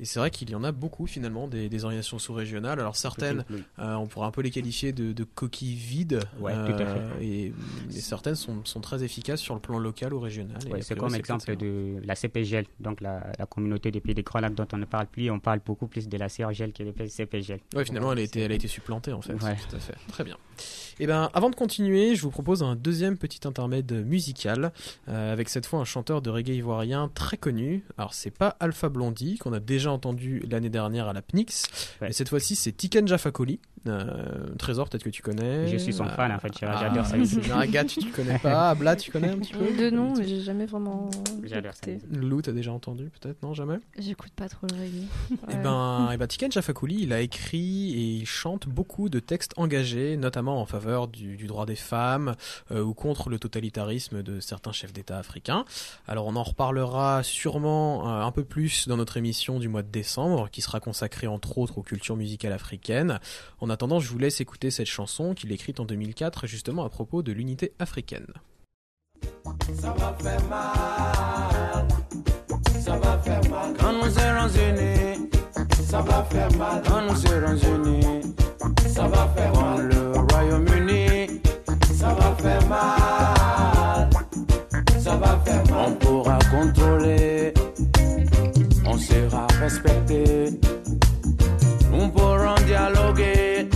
et c'est vrai qu'il y en a beaucoup finalement des, des organisations sous-régionales. Alors certaines, euh, on pourrait un peu les qualifier de, de coquilles vides, ouais, euh, tout à fait. Et, et certaines sont, sont très efficaces sur le plan local ou régional. Ouais, c'est comme exemple de la C P G L, donc la, la communauté des pays des Grands Lacs dont on ne parle plus, on parle beaucoup plus de la C I R G L que des C P G L. Oui, finalement elle a, été, elle a été supplantée en fait, ouais. Tout à fait. Très bien. Et ben, avant de continuer, je vous propose un deuxième petit intermède musical, euh, avec cette fois un chanteur de reggae ivoirien très connu. Alors c'est pas Alpha Blondy qu'on a déjà entendu l'année dernière à La Pnyx, ouais. Mais cette fois-ci c'est Tiken Jah Fakoly Euh, Trésor, peut-être que tu connais. Je suis son ah, fan en fait, j'adore ah, ça. Jaraga, tu ne connais pas. Abla, tu connais un petit peu. De nom, mais j'ai jamais vraiment. J'adore ça. Lou, t'as déjà entendu peut-être? Non, jamais. J'écoute pas trop le reggae. Ouais. Et ben, et ben, Tiken Jah Fakoly, il a écrit et il chante beaucoup de textes engagés, notamment en faveur du, du droit des femmes euh, ou contre le totalitarisme de certains chefs d'État africains. Alors, on en reparlera sûrement euh, un peu plus dans notre émission du mois de décembre, qui sera consacrée entre autres aux cultures musicales africaines. On En attendant, je vous laisse écouter cette chanson qu'il écrit en deux mille quatre, justement à propos de l'unité africaine. Ça m'a fait mal, ça m'a fait mal, quand nous serons unis, ça va faire mal, quand nous serons unis, ça va faire mal, le Royaume-Uni, ça va faire mal, ça va faire mal, on pourra contrôler, on sera respecté, nous pourrons dialoguer.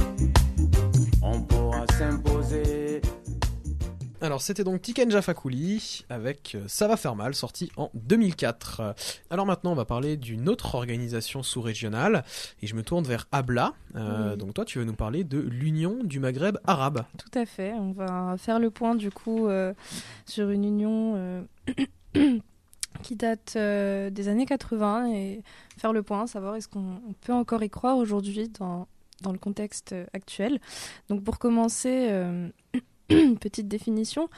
Alors c'était donc Tiken Jah Fakoly avec « Ça va faire mal » sorti en deux mille quatre. Alors maintenant on va parler d'une autre organisation sous-régionale et je me tourne vers Abla. Euh, oui. Donc toi tu veux nous parler de l'Union du Maghreb arabe. Tout à fait, on va faire le point du coup euh, sur une union euh, qui date euh, des années quatre-vingts et faire le point, savoir est-ce qu'on peut encore y croire aujourd'hui dans, dans le contexte actuel. Donc pour commencer... Euh, petite définition,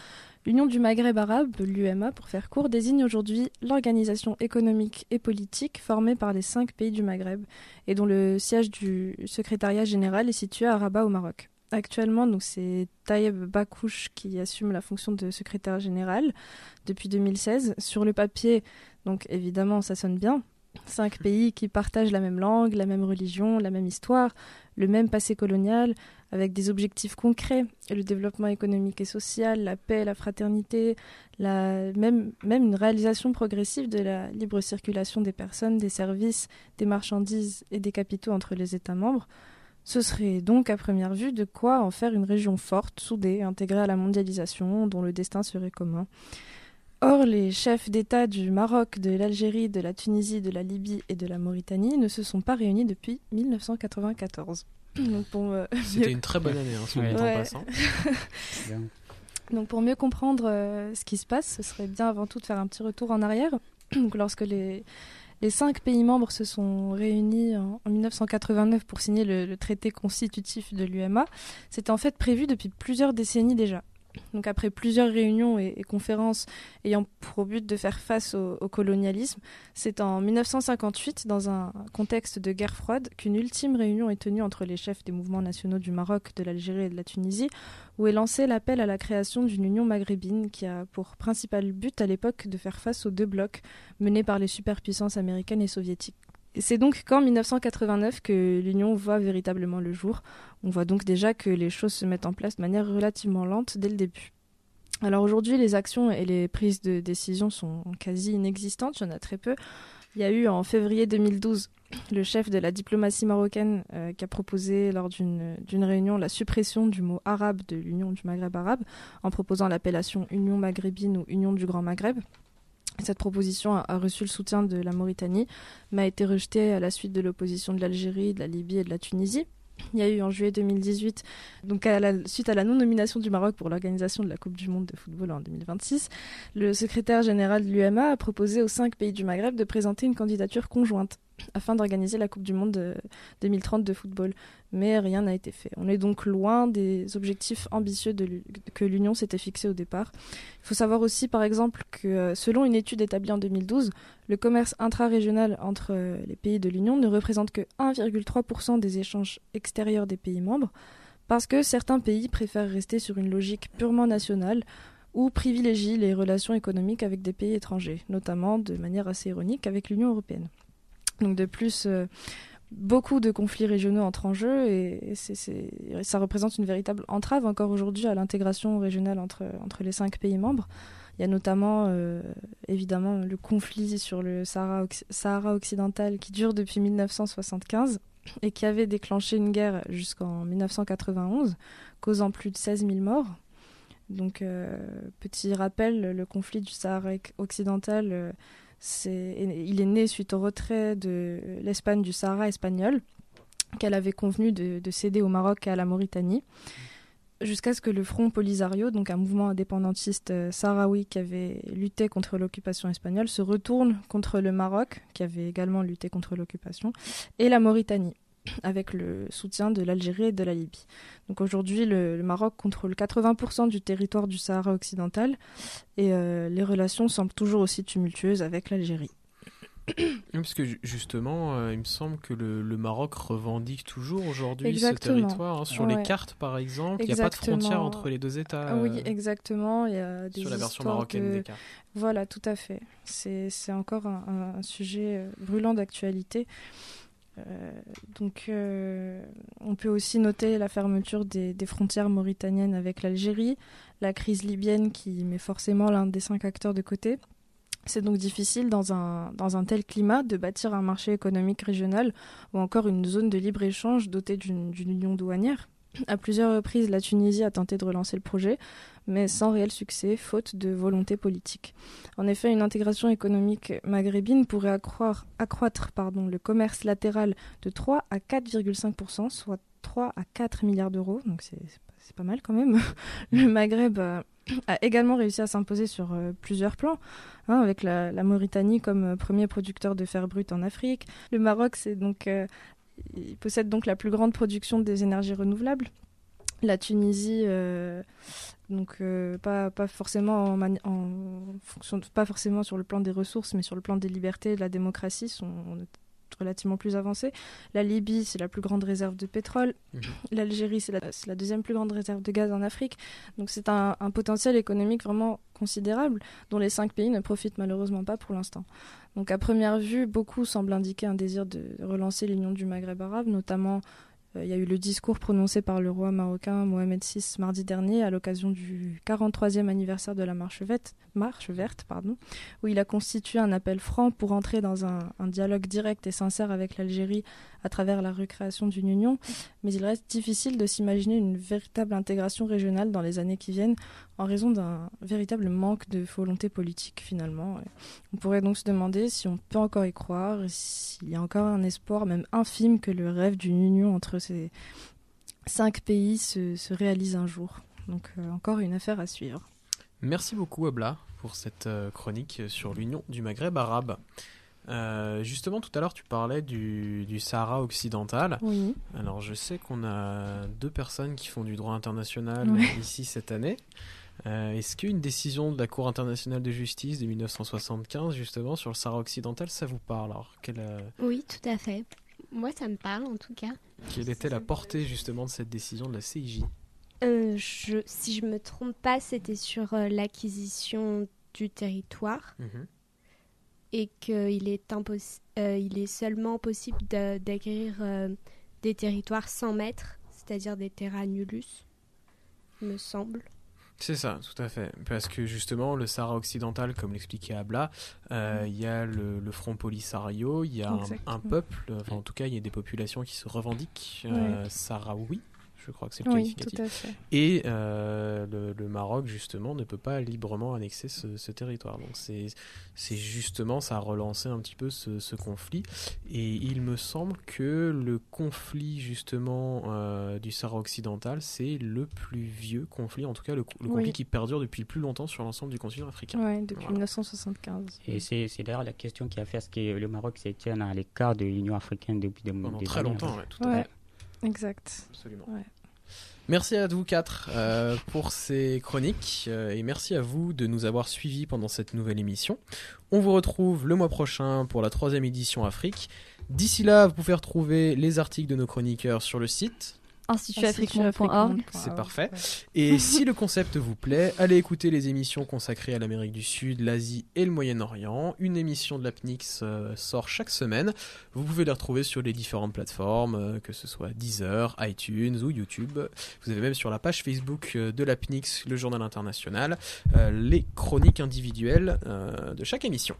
l'Union du Maghreb arabe, l'U M A pour faire court, désigne aujourd'hui l'organisation économique et politique formée par les cinq pays du Maghreb et dont le siège du secrétariat général est situé à Rabat au Maroc. Actuellement, donc, c'est Taïeb Bakouch qui assume la fonction de secrétaire général depuis deux mille seize. Sur le papier, donc évidemment, ça sonne bien. Cinq pays qui partagent la même langue, la même religion, la même histoire, le même passé colonial, avec des objectifs concrets, le développement économique et social, la paix, la fraternité, la même, même une réalisation progressive de la libre circulation des personnes, des services, des marchandises et des capitaux entre les États membres. Ce serait donc à première vue de quoi en faire une région forte, soudée, intégrée à la mondialisation, dont le destin serait commun. Or, les chefs d'État du Maroc, de l'Algérie, de la Tunisie, de la Libye et de la Mauritanie ne se sont pas réunis depuis mille neuf cent quatre-vingt-quatorze. Donc pour, euh, C'était mieux... une très bonne année, hein, si ouais. en ouais. passant. Donc pour mieux comprendre euh, ce qui se passe, ce serait bien avant tout de faire un petit retour en arrière. Donc lorsque les, les cinq pays membres se sont réunis en, en mille neuf cent quatre-vingt-neuf pour signer le, le traité constitutif de l'U M A, c'était en fait prévu depuis plusieurs décennies déjà. Donc après plusieurs réunions et, et conférences ayant pour but de faire face au, au colonialisme, c'est en mille neuf cent cinquante-huit, dans un contexte de guerre froide, qu'une ultime réunion est tenue entre les chefs des mouvements nationaux du Maroc, de l'Algérie et de la Tunisie, où est lancé l'appel à la création d'une union maghrébine qui a pour principal but à l'époque de faire face aux deux blocs menés par les superpuissances américaines et soviétiques. C'est donc qu'en mille neuf cent quatre-vingt-neuf que l'Union voit véritablement le jour. On voit donc déjà que les choses se mettent en place de manière relativement lente dès le début. Alors aujourd'hui, les actions et les prises de décision sont quasi inexistantes, il y en a très peu. Il y a eu en février deux mille douze le chef de la diplomatie marocaine euh, qui a proposé lors d'une, d'une réunion la suppression du mot arabe de l'Union du Maghreb arabe en proposant l'appellation Union maghrébine ou Union du Grand Maghreb. Cette proposition a reçu le soutien de la Mauritanie, mais a été rejetée à la suite de l'opposition de l'Algérie, de la Libye et de la Tunisie. Il y a eu en juillet deux mille dix-huit, donc à la, suite à la non-nomination du Maroc pour l'organisation de la Coupe du Monde de football en deux mille vingt-six, le secrétaire général de l'U M A a proposé aux cinq pays du Maghreb de présenter une candidature conjointe afin d'organiser la Coupe du Monde de deux mille trente de football. Mais rien n'a été fait. On est donc loin des objectifs ambitieux de que l'Union s'était fixés au départ. Il faut savoir aussi, par exemple, que selon une étude établie en deux mille douze, le commerce intra-régional entre les pays de l'Union ne représente que un virgule trois pour cent des échanges extérieurs des pays membres, parce que certains pays préfèrent rester sur une logique purement nationale ou privilégient les relations économiques avec des pays étrangers, notamment, de manière assez ironique, avec l'Union européenne. Donc de plus... Euh, Beaucoup de conflits régionaux entrent en jeu et c'est, c'est, ça représente une véritable entrave encore aujourd'hui à l'intégration régionale entre, entre les cinq pays membres. Il y a notamment, euh, évidemment, le conflit sur le Sahara, Sahara occidental qui dure depuis mille neuf cent soixante-quinze et qui avait déclenché une guerre jusqu'en mille neuf cent quatre-vingt-onze, causant plus de seize mille morts. Donc, euh, petit rappel, le conflit du Sahara occidental... Euh, C'est, il est né suite au retrait de l'Espagne du Sahara espagnol qu'elle avait convenu de, de céder au Maroc et à la Mauritanie, jusqu'à ce que le Front Polisario, donc un mouvement indépendantiste sahraoui qui avait lutté contre l'occupation espagnole, se retourne contre le Maroc, qui avait également lutté contre l'occupation, et la Mauritanie, avec le soutien de l'Algérie et de la Libye. Donc aujourd'hui, le, le Maroc contrôle quatre-vingts pour cent du territoire du Sahara occidental, et euh, les relations semblent toujours aussi tumultueuses avec l'Algérie. Oui, parce que justement, euh, il me semble que le, le Maroc revendique toujours aujourd'hui exactement. Ce territoire. Hein, sur ouais. les cartes, par exemple, il n'y a pas de frontière entre les deux États. Euh, oui, exactement. Il y a des sur la version marocaine de... des cartes. Voilà, tout à fait. C'est, c'est encore un, un sujet brûlant d'actualité. Euh, donc, euh, on peut aussi noter la fermeture des, des frontières mauritaniennes avec l'Algérie, la crise libyenne qui met forcément l'un des cinq acteurs de côté. C'est donc difficile dans un, dans un tel climat de bâtir un marché économique régional ou encore une zone de libre-échange dotée d'une, d'une union douanière. À plusieurs reprises, la Tunisie a tenté de relancer le projet, mais sans réel succès, faute de volonté politique. En effet, une intégration économique maghrébine pourrait accroître, accroître pardon, le commerce latéral de trois à quatre virgule cinq pour cent, soit trois à quatre milliards d'euros. Donc c'est, c'est pas mal quand même. Le Maghreb... a... a également réussi à s'imposer sur euh, plusieurs plans, hein, avec la, la Mauritanie comme euh, premier producteur de fer brut en Afrique. Le Maroc c'est donc, euh, il possède donc la plus grande production des énergies renouvelables. La Tunisie, euh, donc, euh, pas, pas, forcément en mani- en fonction de, pas forcément sur le plan des ressources, mais sur le plan des libertés et de la démocratie, sont relativement plus avancée. La Libye, c'est la plus grande réserve de pétrole. Mmh. L'Algérie, c'est la, c'est la deuxième plus grande réserve de gaz en Afrique. Donc c'est un, un potentiel économique vraiment considérable dont les cinq pays ne profitent malheureusement pas pour l'instant. Donc à première vue, beaucoup semblent indiquer un désir de relancer l'Union du Maghreb arabe, notamment il euh, y a eu le discours prononcé par le roi marocain Mohammed six mardi dernier à l'occasion du quarante-troisième anniversaire de la Marche verte, marche verte pardon, où il a constitué un appel franc pour entrer dans un, un dialogue direct et sincère avec l'Algérie à travers la recréation d'une union. Mais il reste difficile de s'imaginer une véritable intégration régionale dans les années qui viennent en raison d'un véritable manque de volonté politique finalement. Et on pourrait donc se demander si on peut encore y croire, s'il y a encore un espoir même infime que le rêve d'une union entre ces cinq pays se, se réalisent un jour. Donc euh, encore une affaire à suivre. Merci beaucoup Abla pour cette chronique sur l'Union du Maghreb arabe. Euh, justement, tout à l'heure, tu parlais du, du Sahara occidental. Oui. Alors, je sais qu'on a deux personnes qui font du droit international ouais. ici cette année. Euh, est-ce qu'une décision de la Cour internationale de justice de dix-neuf cent soixante-quinze, justement, sur le Sahara occidental, ça vous parle ? Alors, quelle, euh... Oui, tout à fait. Moi, ça me parle, en tout cas. Quelle était la portée, justement, de cette décision de la C I J ? Euh, je, si je ne me trompe pas, c'était sur euh, l'acquisition du territoire mmh. et qu'il est, impos- euh, il est seulement possible de, d'acquérir euh, des territoires sans maître, c'est-à-dire des terra nullus, me semble. C'est ça, tout à fait. Parce que justement, le Sahara occidental, comme l'expliquait Abla, euh, il mmh. y a le, le Front Polisario, il y a un, un peuple, enfin en tout cas, il y a des populations qui se revendiquent euh, oui. sahraouis. Je crois que c'est le oui, qualificatif. Tout à fait. Et euh, le, le Maroc, justement, ne peut pas librement annexer ce, ce territoire. Donc, c'est, c'est justement, ça a relancé un petit peu ce, ce conflit. Et il me semble que le conflit, justement, euh, du Sahara occidental, c'est le plus vieux conflit, en tout cas, le, le conflit oui. qui perdure depuis le plus longtemps sur l'ensemble du continent africain. Oui, depuis voilà. dix-neuf cent soixante-quinze. Et c'est, c'est d'ailleurs la question qui a fait à ce que le Maroc se tienne à l'écart de l'Union africaine depuis des moments. Pendant des très années, longtemps, en fait. ouais, tout à fait. Ouais. Exact. Absolument. Ouais. Merci à vous quatre euh, pour ces chroniques euh, et merci à vous de nous avoir suivis pendant cette nouvelle émission. On vous retrouve le mois prochain pour la troisième édition Afrique. D'ici là, vous pouvez retrouver les articles de nos chroniqueurs sur le site institut afrique monde point org. C'est parfait. Et si le concept vous plaît, allez écouter les émissions consacrées à l'Amérique du Sud, l'Asie et le Moyen-Orient. Une émission de la Pnyx euh, sort chaque semaine. Vous pouvez les retrouver sur les différentes plateformes, euh, que ce soit Deezer, iTunes ou YouTube. Vous avez même sur la page Facebook euh, de la Pnyx, le journal international, euh, les chroniques individuelles euh, de chaque émission.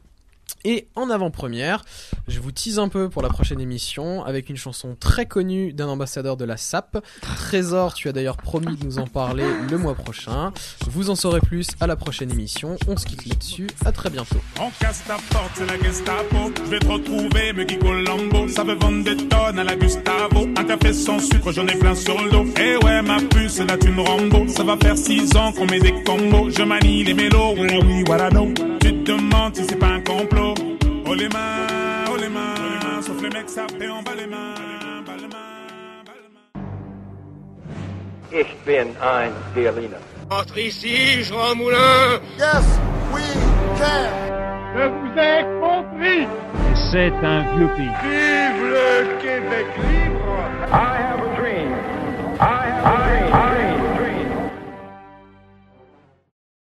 Et en avant-première, je vous tease un peu pour la prochaine émission avec une chanson très connue d'un ambassadeur de la S A P. Trésor, tu as d'ailleurs promis de nous en parler le mois prochain. Vous en saurez plus à la prochaine émission. On se quitte là-dessus. À très bientôt. On casse ta porte, c'est la Gestapo. Je vais te retrouver, me guigolambo. ça veut vendre des tonnes à la Gustavo. Un café sans sucre, j'en ai plein sur le dos. Eh ouais, ma puce, la thune Rambo. Ça va faire six ans qu'on met des combos. Je manie les mélos, voilà oui, voilà non. Tu te demandes si c'est pas un complot. Oh les mains, oh les mains, sauf les mecs sapés en bas les mains. Ich bin ein Berliner. Entre ici, Jean Moulin. Yes, we can. Je vous ai compris. C'est un vieux pays. Vive le Québec.